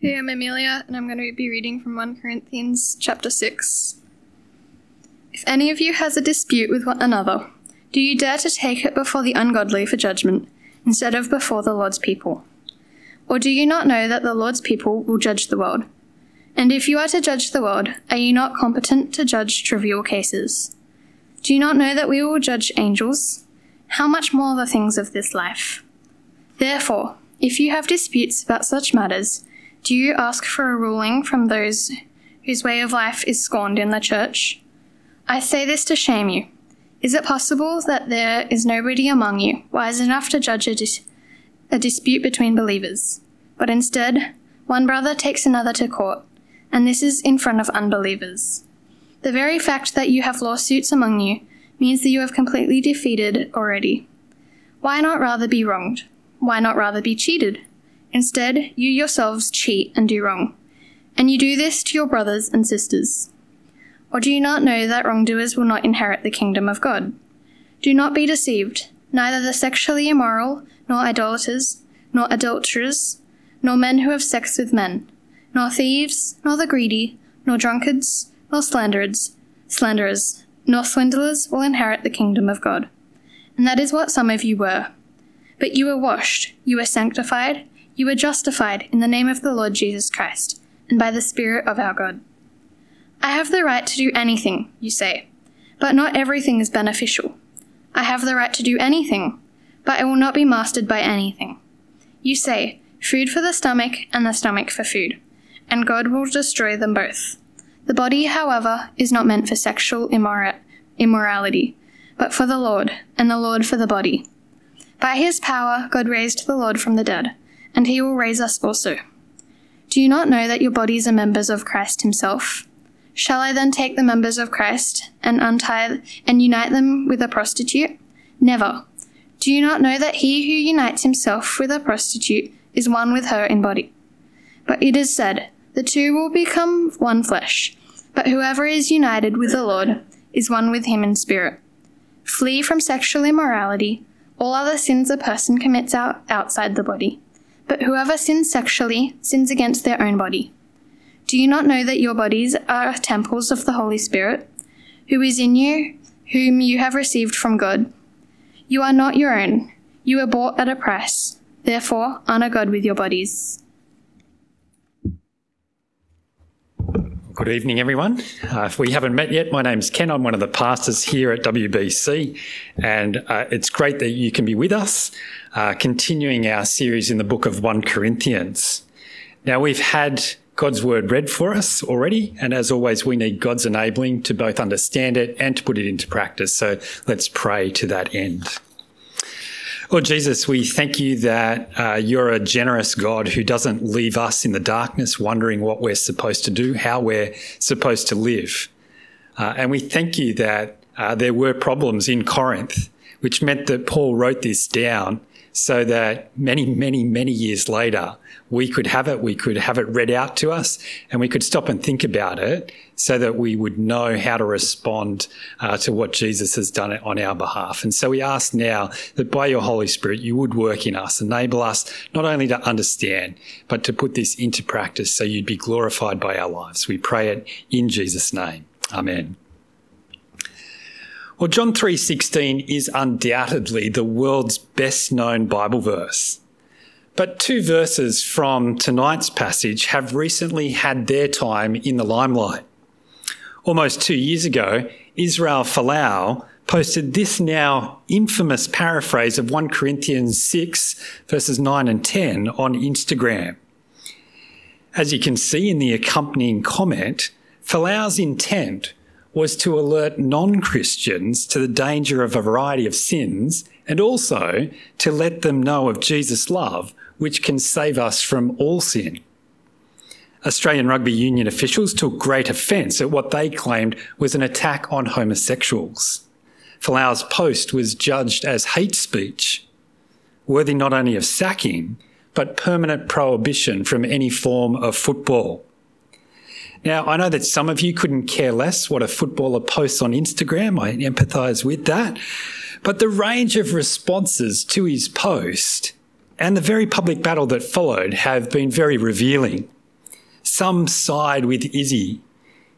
Hey, I'm Amelia, and I'm going to be reading from 1 Corinthians chapter 6. If any of you has a dispute with one another, do you dare to take it before the ungodly for judgment, instead of before the Lord's people? Or do you not know that the Lord's people will judge the world? And if you are to judge the world, are you not competent to judge trivial cases? Do you not know that we will judge angels? How much more the things of this life? Therefore, if you have disputes about such matters, do you ask for a ruling from those whose way of life is scorned in the church? I say this to shame you. Is it possible that there is nobody among you wise enough to judge a dispute between believers? But instead, one brother takes another to court, and this is in front of unbelievers. The very fact that you have lawsuits among you means that you have completely defeated already. Why not rather be wronged? Why not rather be cheated? Instead, you yourselves cheat and do wrong, and you do this to your brothers and sisters. Or do you not know that wrongdoers will not inherit the kingdom of God? Do not be deceived. Neither the sexually immoral, nor idolaters, nor adulterers, nor men who have sex with men, nor thieves, nor the greedy, nor drunkards, nor slanderers, nor swindlers will inherit the kingdom of God. And that is what some of you were. But you were washed, you were sanctified, you were justified in the name of the Lord Jesus Christ, and by the Spirit of our God. I have the right to do anything, you say, but not everything is beneficial. I have the right to do anything, but I will not be mastered by anything. You say, food for the stomach and the stomach for food, and God will destroy them both. The body, however, is not meant for sexual immorality, but for the Lord, and the Lord for the body. By his power, God raised the Lord from the dead, and he will raise us also. Do you not know that your bodies are members of Christ himself? Shall I then take the members of Christ and untie and unite them with a prostitute? Never. Do you not know that he who unites himself with a prostitute is one with her in body? But it is said, the two will become one flesh, but whoever is united with the Lord is one with him in spirit. Flee from sexual immorality. All other sins a person commits are outside the body, but whoever sins sexually sins against their own body. Do you not know that your bodies are temples of the Holy Spirit, who is in you, whom you have received from God? You are not your own. You were bought at a price. Therefore, honor God with your bodies. Good evening, everyone. If we haven't met yet, my name's Ken. I'm one of the pastors here at WBC, and it's great that you can be with us, continuing our series in the book of 1 Corinthians. Now, we've had God's word read for us already, and as always, we need God's enabling to both understand it and to put it into practice. So let's pray to that end. Lord Jesus, we thank you that you're a generous God who doesn't leave us in the darkness wondering what we're supposed to do, how we're supposed to live. And we thank you that there were problems in Corinth, which meant that Paul wrote this down so that many years later we could have it read out to us, and we could stop and think about it so that we would know how to respond to what Jesus has done on our behalf. And so we ask now that by your Holy Spirit you would work in us, enable us not only to understand but to put this into practice so you'd be glorified by our lives. We pray it in Jesus' name. Amen. Well, John 3:16 is undoubtedly the world's best-known Bible verse. But two verses from tonight's passage have recently had their time in the limelight. Almost 2 years ago, Israel Folau posted this now infamous paraphrase of 1 Corinthians 6, verses 9 and 10 on Instagram. As you can see in the accompanying comment, Folau's intent was to alert non-Christians to the danger of a variety of sins and also to let them know of Jesus' love, which can save us from all sin. Australian rugby union officials took great offence at what they claimed was an attack on homosexuals. Folau's post was judged as hate speech, worthy not only of sacking, but permanent prohibition from any form of football. Now, I know that some of you couldn't care less what a footballer posts on Instagram. I empathise with that. But the range of responses to his post and the very public battle that followed have been very revealing. some side with Izzy,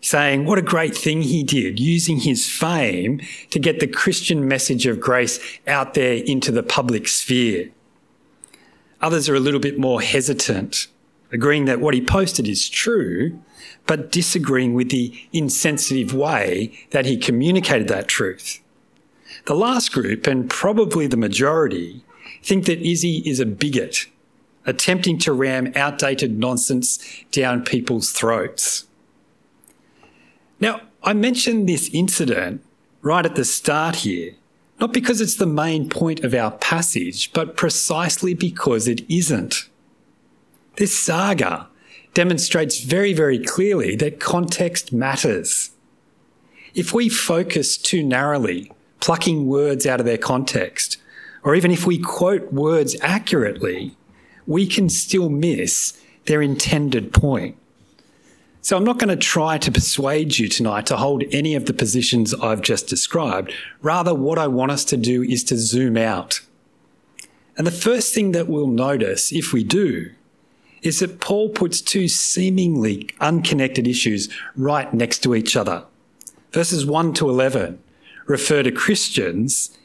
saying what a great thing he did, using his fame to get the Christian message of grace out there into the public sphere. Others are a little bit more hesitant, agreeing that what he posted is true, but disagreeing with the insensitive way that he communicated that truth. The last group, and probably the majority, think that Izzy is a bigot, attempting to ram outdated nonsense down people's throats. Now, I mentioned this incident right at the start here, not because it's the main point of our passage, but precisely because it isn't. This saga demonstrates very, very clearly that context matters. If we focus too narrowly, plucking words out of their context, or even if we quote words accurately, we can still miss their intended point. So I'm not going to try to persuade you tonight to hold any of the positions I've just described. Rather, what I want us to do is to zoom out. And the first thing that we'll notice, if we do, is that Paul puts two seemingly unconnected issues right next to each other. Verses 1 to 11 refer to Christians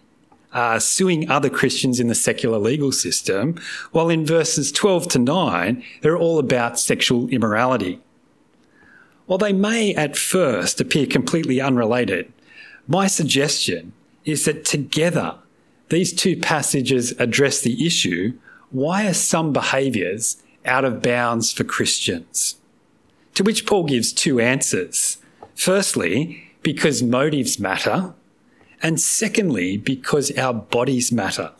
suing other Christians in the secular legal system, while in verses 12 to 9, they're all about sexual immorality. While they may at first appear completely unrelated, my suggestion is that together these two passages address the issue, why are some behaviours out of bounds for Christians? To which Paul gives two answers. Firstly, because motives matter, and secondly, because our bodies matter.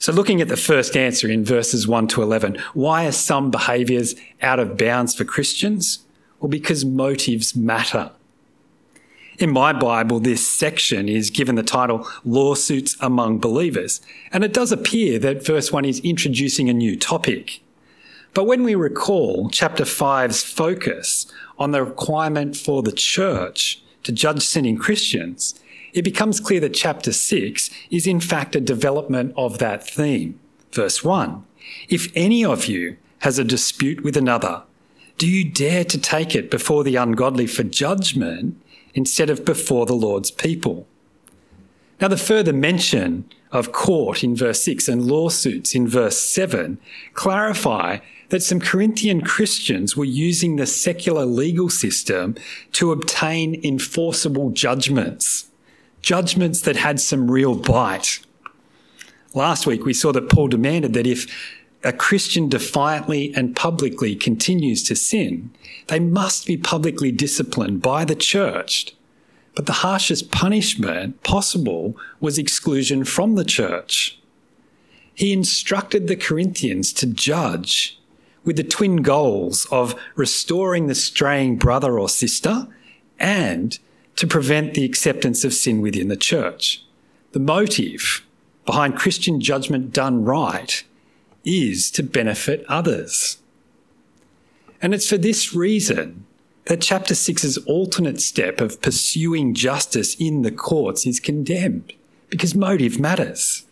So looking at the first answer in verses 1 to 11, why are some behaviours out of bounds for Christians? Well, because motives matter. In my Bible, this section is given the title Lawsuits Among Believers, and it does appear that verse 1 is introducing a new topic. But when we recall chapter 5's focus on the requirement for the church to judge sinning Christians, it becomes clear that chapter 6 is in fact a development of that theme. Verse 1, if any of you has a dispute with another, do you dare to take it before the ungodly for judgment instead of before the Lord's people? Now, the further mention of court in verse 6 and lawsuits in verse 7 clarify that some Corinthian Christians were using the secular legal system to obtain enforceable judgments. Judgments that had some real bite. Last week we saw that Paul demanded that if a Christian defiantly and publicly continues to sin, they must be publicly disciplined by the church. But the harshest punishment possible was exclusion from the church. He instructed the Corinthians to judge with the twin goals of restoring the straying brother or sister and to prevent the acceptance of sin within the church. The motive behind Christian judgment done right is to benefit others. And it's for this reason that chapter 6's alternate step of pursuing justice in the courts is condemned, because motive matters.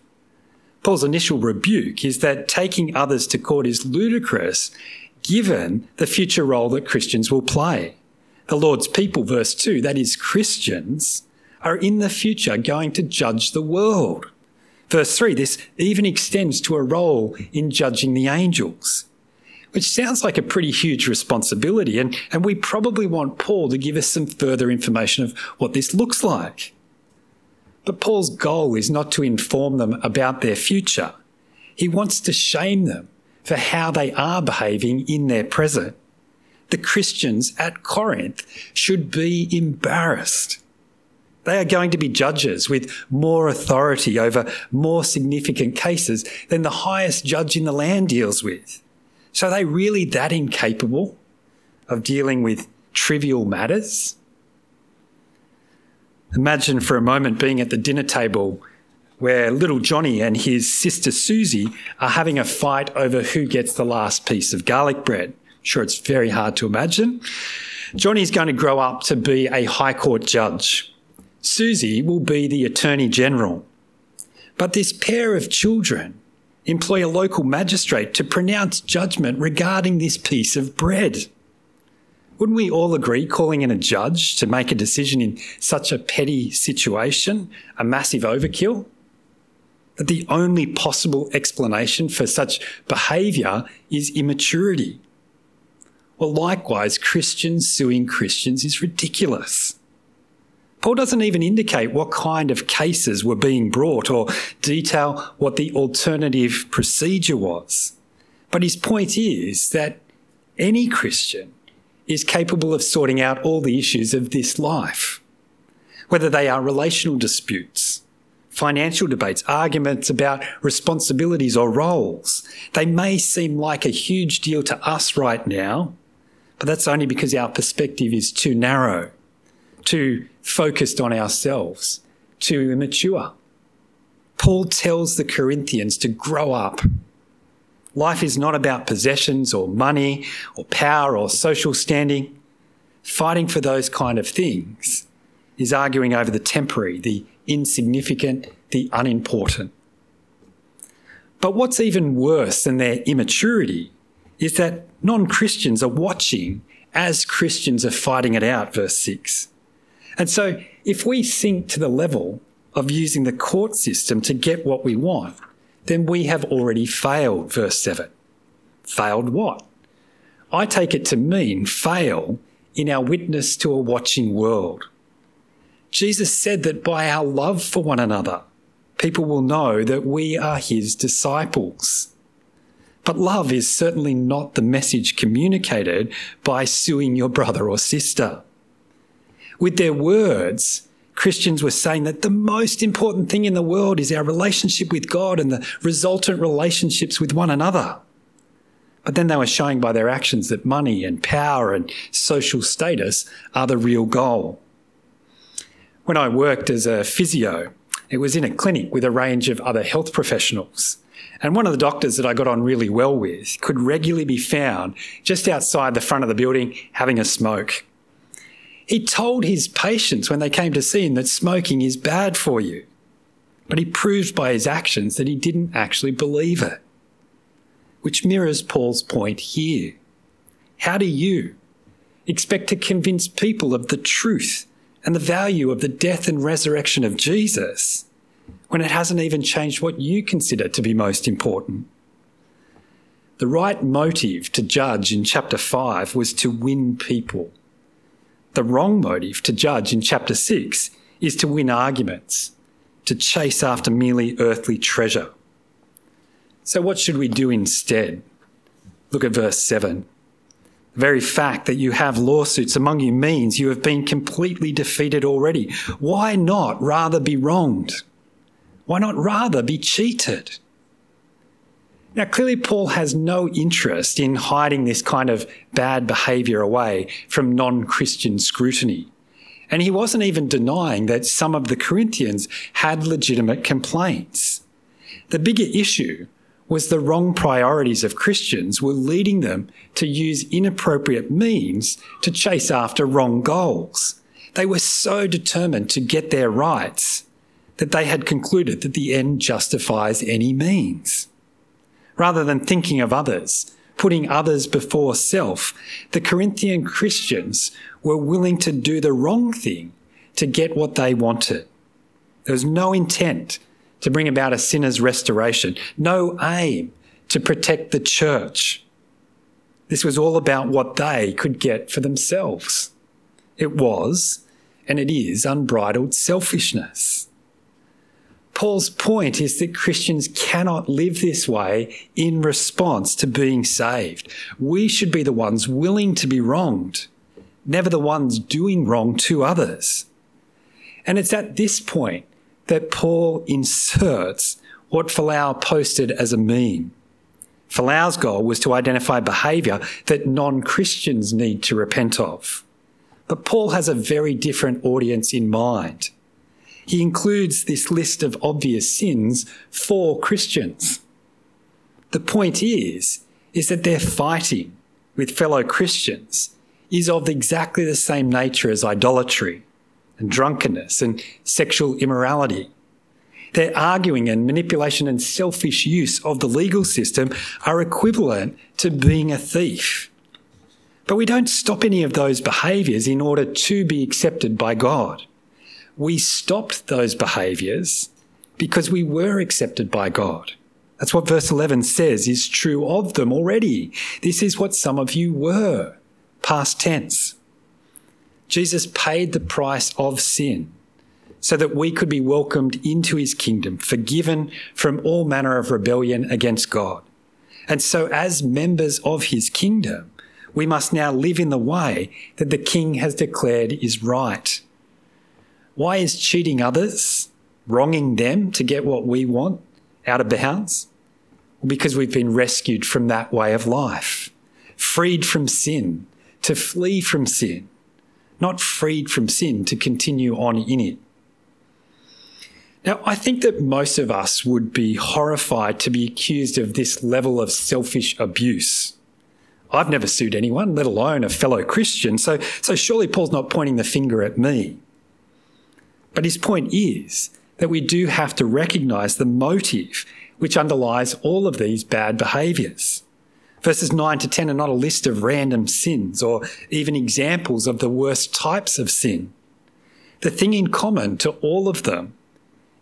Paul's initial rebuke is that taking others to court is ludicrous given the future role that Christians will play. The Lord's people, verse 2, that is Christians, are in the future going to judge the world. Verse 3, this even extends to a role in judging the angels, which sounds like a pretty huge responsibility, and we probably want Paul to give us some further information of what this looks like. But Paul's goal is not to inform them about their future. He wants to shame them for how they are behaving in their present. The Christians at Corinth should be embarrassed. They are going to be judges with more authority over more significant cases than the highest judge in the land deals with. So are they really that incapable of dealing with trivial matters? Imagine for a moment being at the dinner table where little Johnny and his sister Susie are having a fight over who gets the last piece of garlic bread. Sure, it's very hard to imagine. Johnny's going to grow up to be a High Court judge. Susie will be the Attorney General. But this pair of children employ a local magistrate to pronounce judgment regarding this piece of bread. Wouldn't we all agree calling in a judge to make a decision in such a petty situation, a massive overkill? That the only possible explanation for such behaviour is immaturity. Well, likewise, Christians suing Christians is ridiculous. Paul doesn't even indicate what kind of cases were being brought or detail what the alternative procedure was. But his point is that any Christian is capable of sorting out all the issues of this life, whether they are relational disputes, financial debates, arguments about responsibilities or roles. They may seem like a huge deal to us right now, but that's only because our perspective is too narrow, too focused on ourselves, too immature. Paul tells the Corinthians to grow up. Life is not about possessions or money or power or social standing. Fighting for those kind of things is arguing over the temporary, the insignificant, the unimportant. But what's even worse than their immaturity is that non-Christians are watching as Christians are fighting it out, verse 6. And so if we sink to the level of using the court system to get what we want, then we have already failed, verse 7. Failed what? I take it to mean fail in our witness to a watching world. Jesus said that by our love for one another, people will know that we are his disciples. But love is certainly not the message communicated by suing your brother or sister. With their words, Christians were saying that the most important thing in the world is our relationship with God and the resultant relationships with one another. But then they were showing by their actions that money and power and social status are the real goal. When I worked as a physio, it was in a clinic with a range of other health professionals. And one of the doctors that I got on really well with could regularly be found just outside the front of the building having a smoke. He told his patients when they came to see him that smoking is bad for you, but he proved by his actions that he didn't actually believe it, which mirrors Paul's point here. How do you expect to convince people of the truth and the value of the death and resurrection of Jesus when it hasn't even changed what you consider to be most important? The right motive to judge in chapter 5 was to win people. The wrong motive to judge in chapter 6 is to win arguments, to chase after merely earthly treasure. So what should we do instead? Look at verse 7. The very fact that you have lawsuits among you means you have been completely defeated already. Why not rather be wronged? Why not rather be cheated? Now, clearly Paul has no interest in hiding this kind of bad behaviour away from non-Christian scrutiny. And he wasn't even denying that some of the Corinthians had legitimate complaints. The bigger issue was the wrong priorities of Christians were leading them to use inappropriate means to chase after wrong goals. They were so determined to get their rights that they had concluded that the end justifies any means. Rather than thinking of others, putting others before self, the Corinthian Christians were willing to do the wrong thing to get what they wanted. There was no intent to bring about a sinner's restoration, no aim to protect the church. This was all about what they could get for themselves. It was, and it is, unbridled selfishness. Paul's point is that Christians cannot live this way in response to being saved. We should be the ones willing to be wronged, never the ones doing wrong to others. And it's at this point that Paul inserts what Folau posted as a meme. Folau's goal was to identify behaviour that non-Christians need to repent of. But Paul has a very different audience in mind. He includes this list of obvious sins for Christians. The point is that their fighting with fellow Christians is of exactly the same nature as idolatry and drunkenness and sexual immorality. Their arguing and manipulation and selfish use of the legal system are equivalent to being a thief. But we don't stop any of those behaviours in order to be accepted by God. We stopped those behaviours because we were accepted by God. That's what verse 11 says is true of them already. This is what some of you were. Past tense. Jesus paid the price of sin so that we could be welcomed into his kingdom, forgiven from all manner of rebellion against God. And so as members of his kingdom, we must now live in the way that the King has declared is right. Why is cheating others, wronging them to get what we want, out of bounds? Well, because we've been rescued from that way of life, freed from sin, to flee from sin, not freed from sin to continue on in it. Now, I think that most of us would be horrified to be accused of this level of selfish abuse. I've never sued anyone, let alone a fellow Christian, so surely Paul's not pointing the finger at me. But his point is that we do have to recognise the motive which underlies all of these bad behaviours. Verses 9 to 10 are not a list of random sins or even examples of the worst types of sin. The thing in common to all of them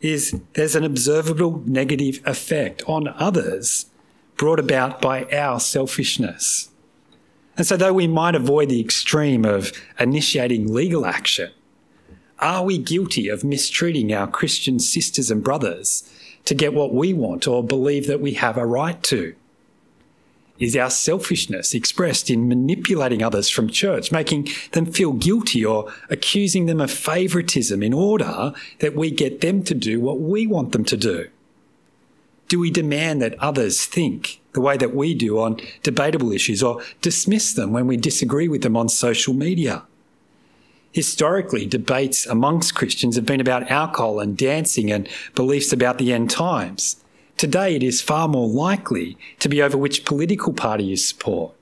is there's an observable negative effect on others brought about by our selfishness. And so though we might avoid the extreme of initiating legal action, are we guilty of mistreating our Christian sisters and brothers to get what we want or believe that we have a right to? Is our selfishness expressed in manipulating others from church, making them feel guilty or accusing them of favouritism in order that we get them to do what we want them to do? Do we demand that others think the way that we do on debatable issues or dismiss them when we disagree with them on social media? Historically, debates amongst Christians have been about alcohol and dancing and beliefs about the end times. Today, it is far more likely to be over which political party you support,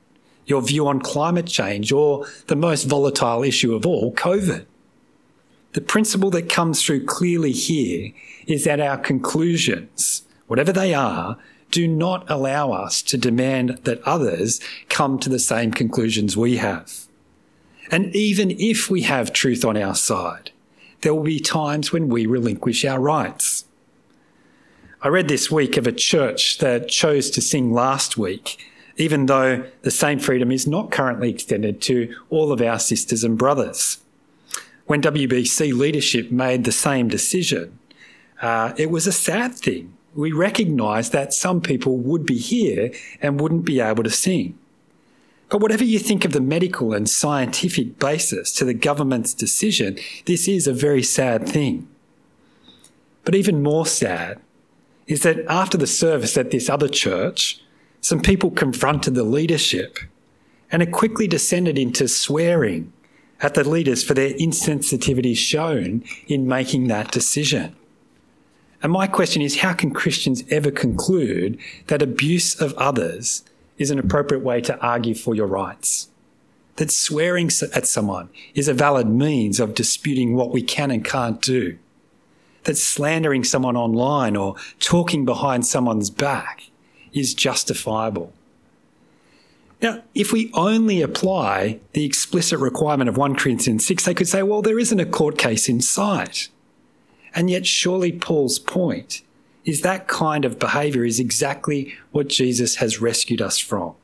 your view on climate change, or the most volatile issue of all, COVID. The principle that comes through clearly here is that our conclusions, whatever they are, do not allow us to demand that others come to the same conclusions we have. And even if we have truth on our side, there will be times when we relinquish our rights. I read this week of a church that chose to sing last week, even though the same freedom is not currently extended to all of our sisters and brothers. When WBC leadership made the same decision, it was a sad thing. We recognised that some people would be here and wouldn't be able to sing. But whatever you think of the medical and scientific basis to the government's decision, this is a very sad thing. But even more sad is that after the service at this other church, some people confronted the leadership and it quickly descended into swearing at the leaders for their insensitivity shown in making that decision. And my question is, how can Christians ever conclude that abuse of others is an appropriate way to argue for your rights? That swearing at someone is a valid means of disputing what we can and can't do. That slandering someone online or talking behind someone's back is justifiable. Now, if we only apply the explicit requirement of 1 Corinthians 6, they could say, well, there isn't a court case in sight. And yet surely Paul's point is that kind of behaviour is exactly what Jesus has rescued us from.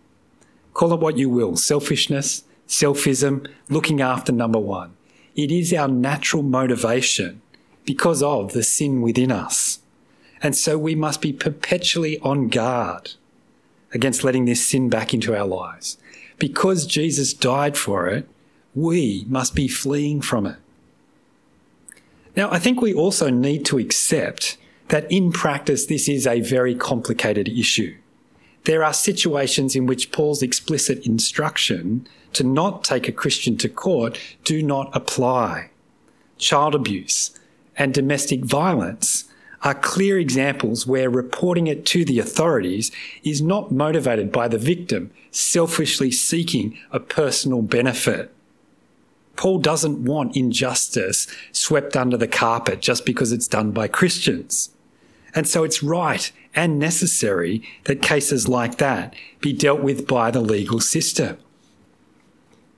Call it what you will, selfishness, selfism, looking after number one. It is our natural motivation because of the sin within us. And so we must be perpetually on guard against letting this sin back into our lives. Because Jesus died for it, we must be fleeing from it. Now, I think we also need to accept that in practice, this is a very complicated issue. There are situations in which Paul's explicit instruction to not take a Christian to court do not apply. Child abuse and domestic violence are clear examples where reporting it to the authorities is not motivated by the victim selfishly seeking a personal benefit. Paul doesn't want injustice swept under the carpet just because it's done by Christians. And so it's right and necessary that cases like that be dealt with by the legal system.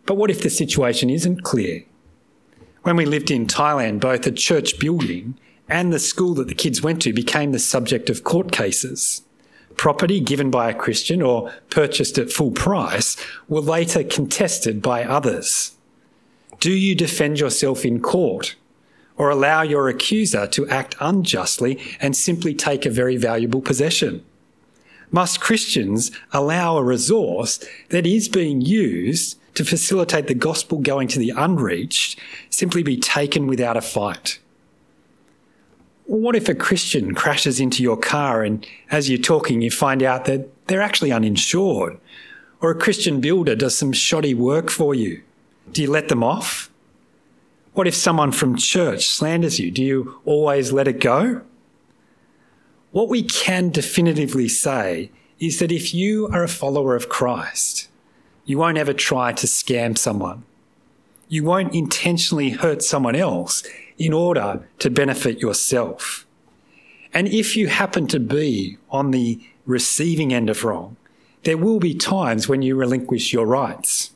But what if the situation isn't clear? When we lived in Thailand, both the church building and the school that the kids went to became the subject of court cases. Property given by a Christian or purchased at full price were later contested by others. Do you defend yourself in court or allow your accuser to act unjustly and simply take a very valuable possession? Must Christians allow a resource that is being used to facilitate the gospel going to the unreached simply be taken without a fight? What if a Christian crashes into your car and as you're talking you find out that they're actually uninsured? Or a Christian builder does some shoddy work for you? Do you let them off? What if someone from church slanders you? Do you always let it go? What we can definitively say is that if you are a follower of Christ, you won't ever try to scam someone. You won't intentionally hurt someone else in order to benefit yourself. And if you happen to be on the receiving end of wrong, there will be times when you relinquish your rights.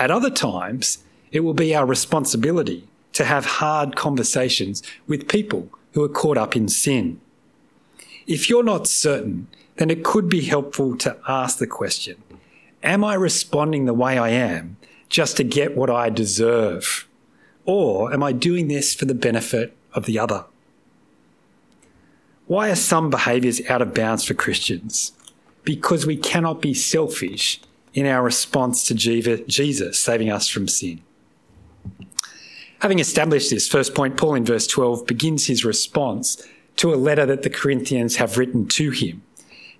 At other times, it will be our responsibility to have hard conversations with people who are caught up in sin. If you're not certain, then it could be helpful to ask the question, am I responding the way I am just to get what I deserve? Or am I doing this for the benefit of the other? Why are some behaviours out of bounds for Christians? Because we cannot be selfish in our response to Jesus saving us from sin. Having established this first point, Paul in verse 12 begins his response to a letter that the Corinthians have written to him.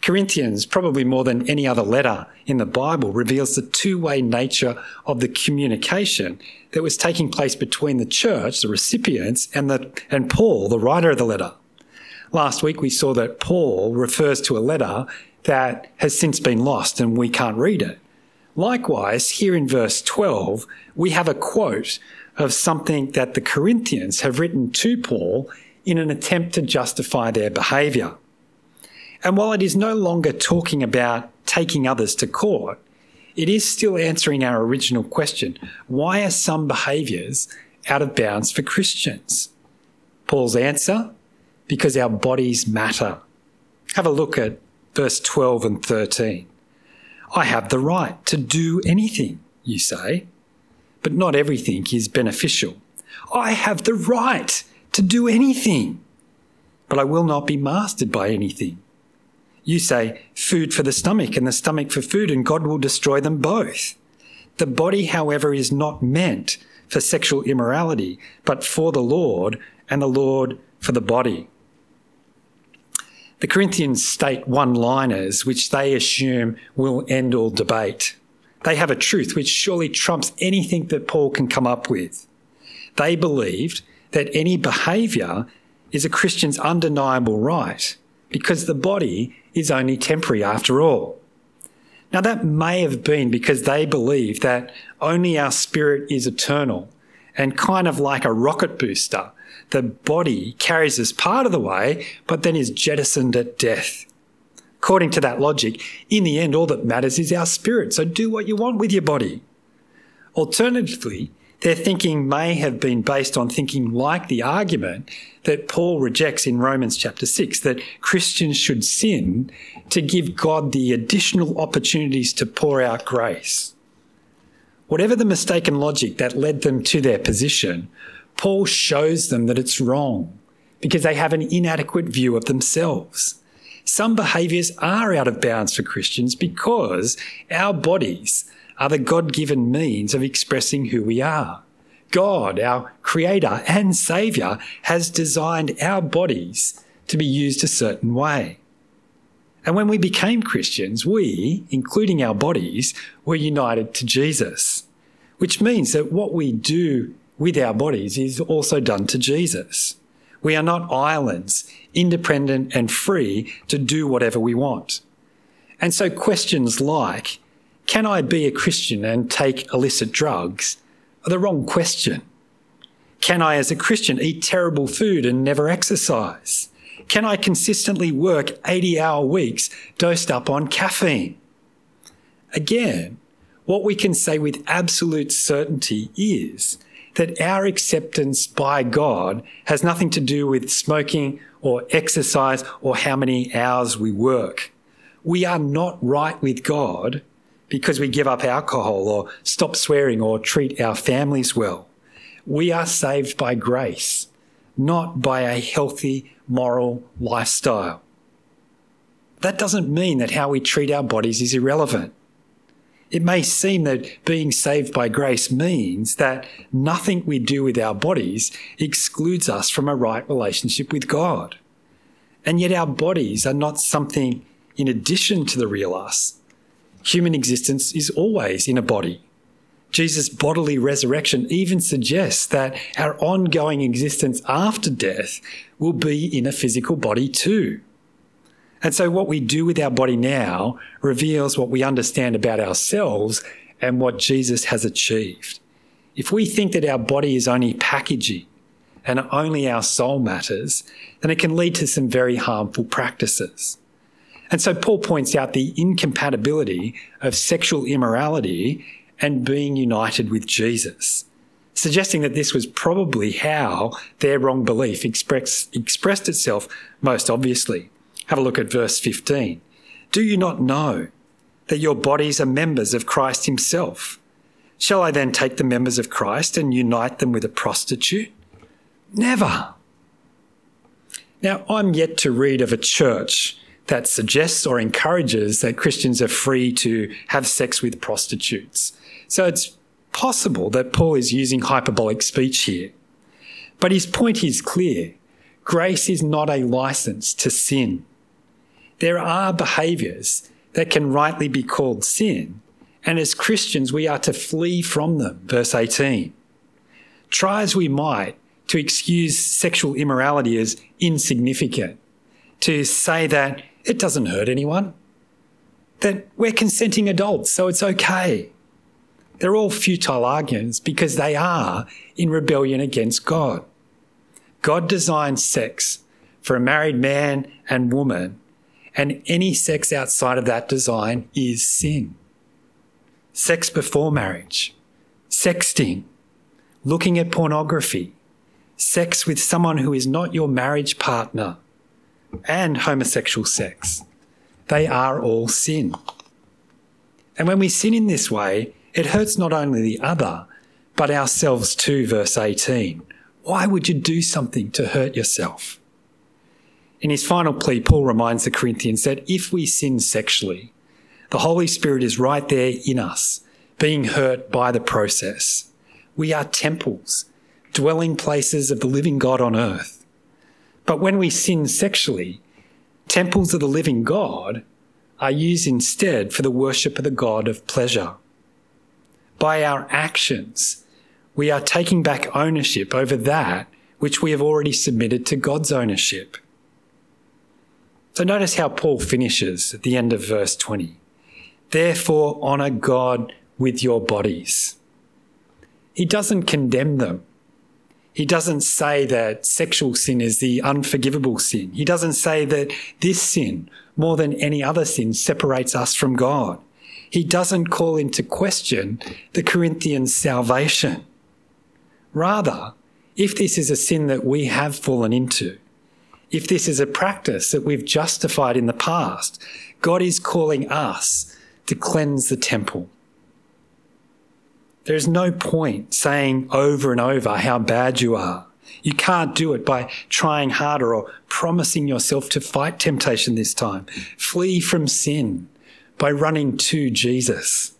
Corinthians, probably more than any other letter in the Bible, reveals the two-way nature of the communication that was taking place between the church, the recipients, and Paul, the writer of the letter. Last week we saw that Paul refers to a letter that has since been lost and we can't read it. Likewise, here in verse 12, we have a quote of something that the Corinthians have written to Paul in an attempt to justify their behaviour. And while it is no longer talking about taking others to court, it is still answering our original question, why are some behaviours out of bounds for Christians? Paul's answer, because our bodies matter. Have a look at verse 12 and 13. I have the right to do anything, you say, but not everything is beneficial. I have the right to do anything, but I will not be mastered by anything. You say, food for the stomach and the stomach for food, and God will destroy them both. The body, however, is not meant for sexual immorality, but for the Lord, and the Lord for the body. The Corinthians state one-liners, which they assume will end all debate. They have a truth which surely trumps anything that Paul can come up with. They believed that any behaviour is a Christian's undeniable right, because the body is only temporary after all. Now that may have been because they believe that only our spirit is eternal, and kind of like a rocket booster, the body carries us part of the way but then is jettisoned at death. According to that logic, in the end all that matters is our spirit, so do what you want with your body. Alternatively, their thinking may have been based on thinking like the argument that Paul rejects in Romans chapter 6, that Christians should sin to give God the additional opportunities to pour out grace. Whatever the mistaken logic that led them to their position, Paul shows them that it's wrong because they have an inadequate view of themselves. Some behaviours are out of bounds for Christians because our bodies are the God-given means of expressing who we are. God, our Creator and Saviour, has designed our bodies to be used a certain way. And when we became Christians, we, including our bodies, were united to Jesus, which means that what we do with our bodies is also done to Jesus. We are not islands, independent and free to do whatever we want. And so questions like, can I be a Christian and take illicit drugs, are the wrong question. Can I, as a Christian, eat terrible food and never exercise? Can I consistently work 80-hour weeks dosed up on caffeine? Again, what we can say with absolute certainty is that our acceptance by God has nothing to do with smoking or exercise or how many hours we work. We are not right with God because we give up alcohol or stop swearing or treat our families well. We are saved by grace, not by a healthy moral lifestyle. That doesn't mean that how we treat our bodies is irrelevant. It may seem that being saved by grace means that nothing we do with our bodies excludes us from a right relationship with God. And yet our bodies are not something in addition to the real us. Human existence is always in a body. Jesus' bodily resurrection even suggests that our ongoing existence after death will be in a physical body too. And so what we do with our body now reveals what we understand about ourselves and what Jesus has achieved. If we think that our body is only packaging and only our soul matters, then it can lead to some very harmful practices. And so Paul points out the incompatibility of sexual immorality and being united with Jesus, suggesting that this was probably how their wrong belief expressed itself most obviously. Have a look at verse 15. Do you not know that your bodies are members of Christ himself? Shall I then take the members of Christ and unite them with a prostitute? Never. Now, I'm yet to read of a church that suggests or encourages that Christians are free to have sex with prostitutes. So it's possible that Paul is using hyperbolic speech here. But his point is clear. Grace is not a license to sin. There are behaviours that can rightly be called sin, and as Christians we are to flee from them, verse 18. Try as we might to excuse sexual immorality as insignificant, to say that it doesn't hurt anyone, that we're consenting adults, so it's okay. They're all futile arguments because they are in rebellion against God. God designed sex for a married man and woman, and any sex outside of that design is sin. Sex before marriage, sexting, looking at pornography, sex with someone who is not your marriage partner, and homosexual sex. They are all sin. And when we sin in this way, it hurts not only the other, but ourselves too, verse 18. Why would you do something to hurt yourself? In his final plea, Paul reminds the Corinthians that if we sin sexually, the Holy Spirit is right there in us, being hurt by the process. We are temples, dwelling places of the living God on earth. But when we sin sexually, temples of the living God are used instead for the worship of the God of pleasure. By our actions, we are taking back ownership over that which we have already submitted to God's ownership. So notice how Paul finishes at the end of verse 20. Therefore, honour God with your bodies. He doesn't condemn them. He doesn't say that sexual sin is the unforgivable sin. He doesn't say that this sin, more than any other sin, separates us from God. He doesn't call into question the Corinthians' salvation. Rather, if this is a sin that we have fallen into, if this is a practice that we've justified in the past, God is calling us to cleanse the temple. There is no point saying over and over how bad you are. You can't do it by trying harder or promising yourself to fight temptation this time. Flee from sin by running to Jesus.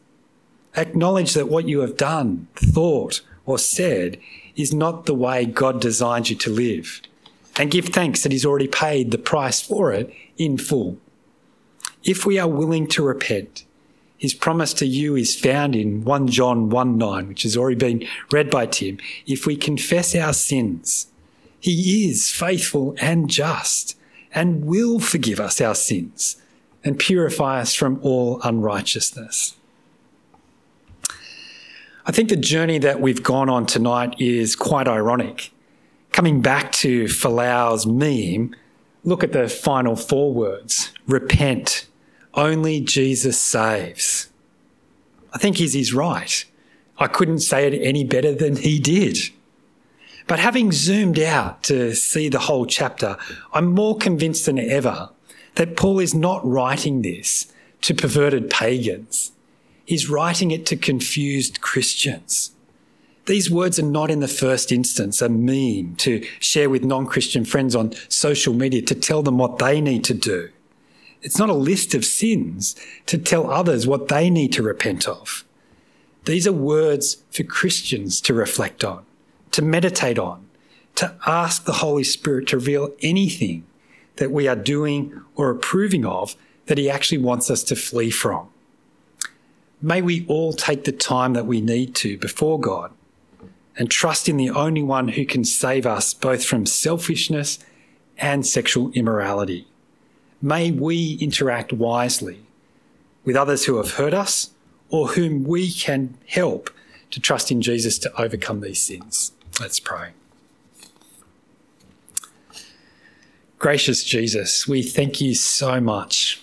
Acknowledge that what you have done, thought, or said is not the way God designed you to live, and give thanks that he's already paid the price for it in full. If we are willing to repent, his promise to you is found in 1 John 1:9, which has already been read by Tim. If we confess our sins, he is faithful and just and will forgive us our sins and purify us from all unrighteousness. I think the journey that we've gone on tonight is quite ironic. Coming back to Folau's meme, Look at the final four words. Repent. Only Jesus saves. I think Izzy's right. I couldn't say it any better than he did. But having zoomed out to see the whole chapter, I'm more convinced than ever that Paul is not writing this to perverted pagans. He's writing it to confused Christians. These words are not in the first instance a meme to share with non-Christian friends on social media to tell them what they need to do. It's not a list of sins to tell others what they need to repent of. These are words for Christians to reflect on, to meditate on, to ask the Holy Spirit to reveal anything that we are doing or approving of that he actually wants us to flee from. May we all take the time that we need to before God and trust in the only one who can save us both from selfishness and sexual immorality. May we interact wisely with others who have hurt us or whom we can help to trust in Jesus to overcome these sins. Let's pray. Gracious Jesus, we thank you so much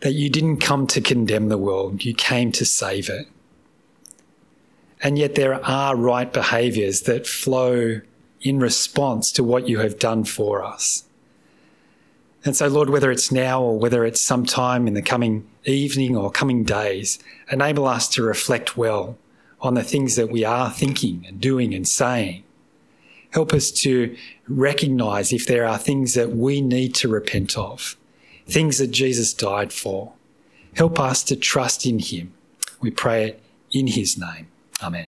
that you didn't come to condemn the world, you came to save it. And yet there are right behaviours that flow in response to what you have done for us. And so, Lord, whether it's now or whether it's sometime in the coming evening or coming days, enable us to reflect well on the things that we are thinking and doing and saying. Help us to recognise if there are things that we need to repent of, things that Jesus died for. Help us to trust in him. We pray it in his name. Amen.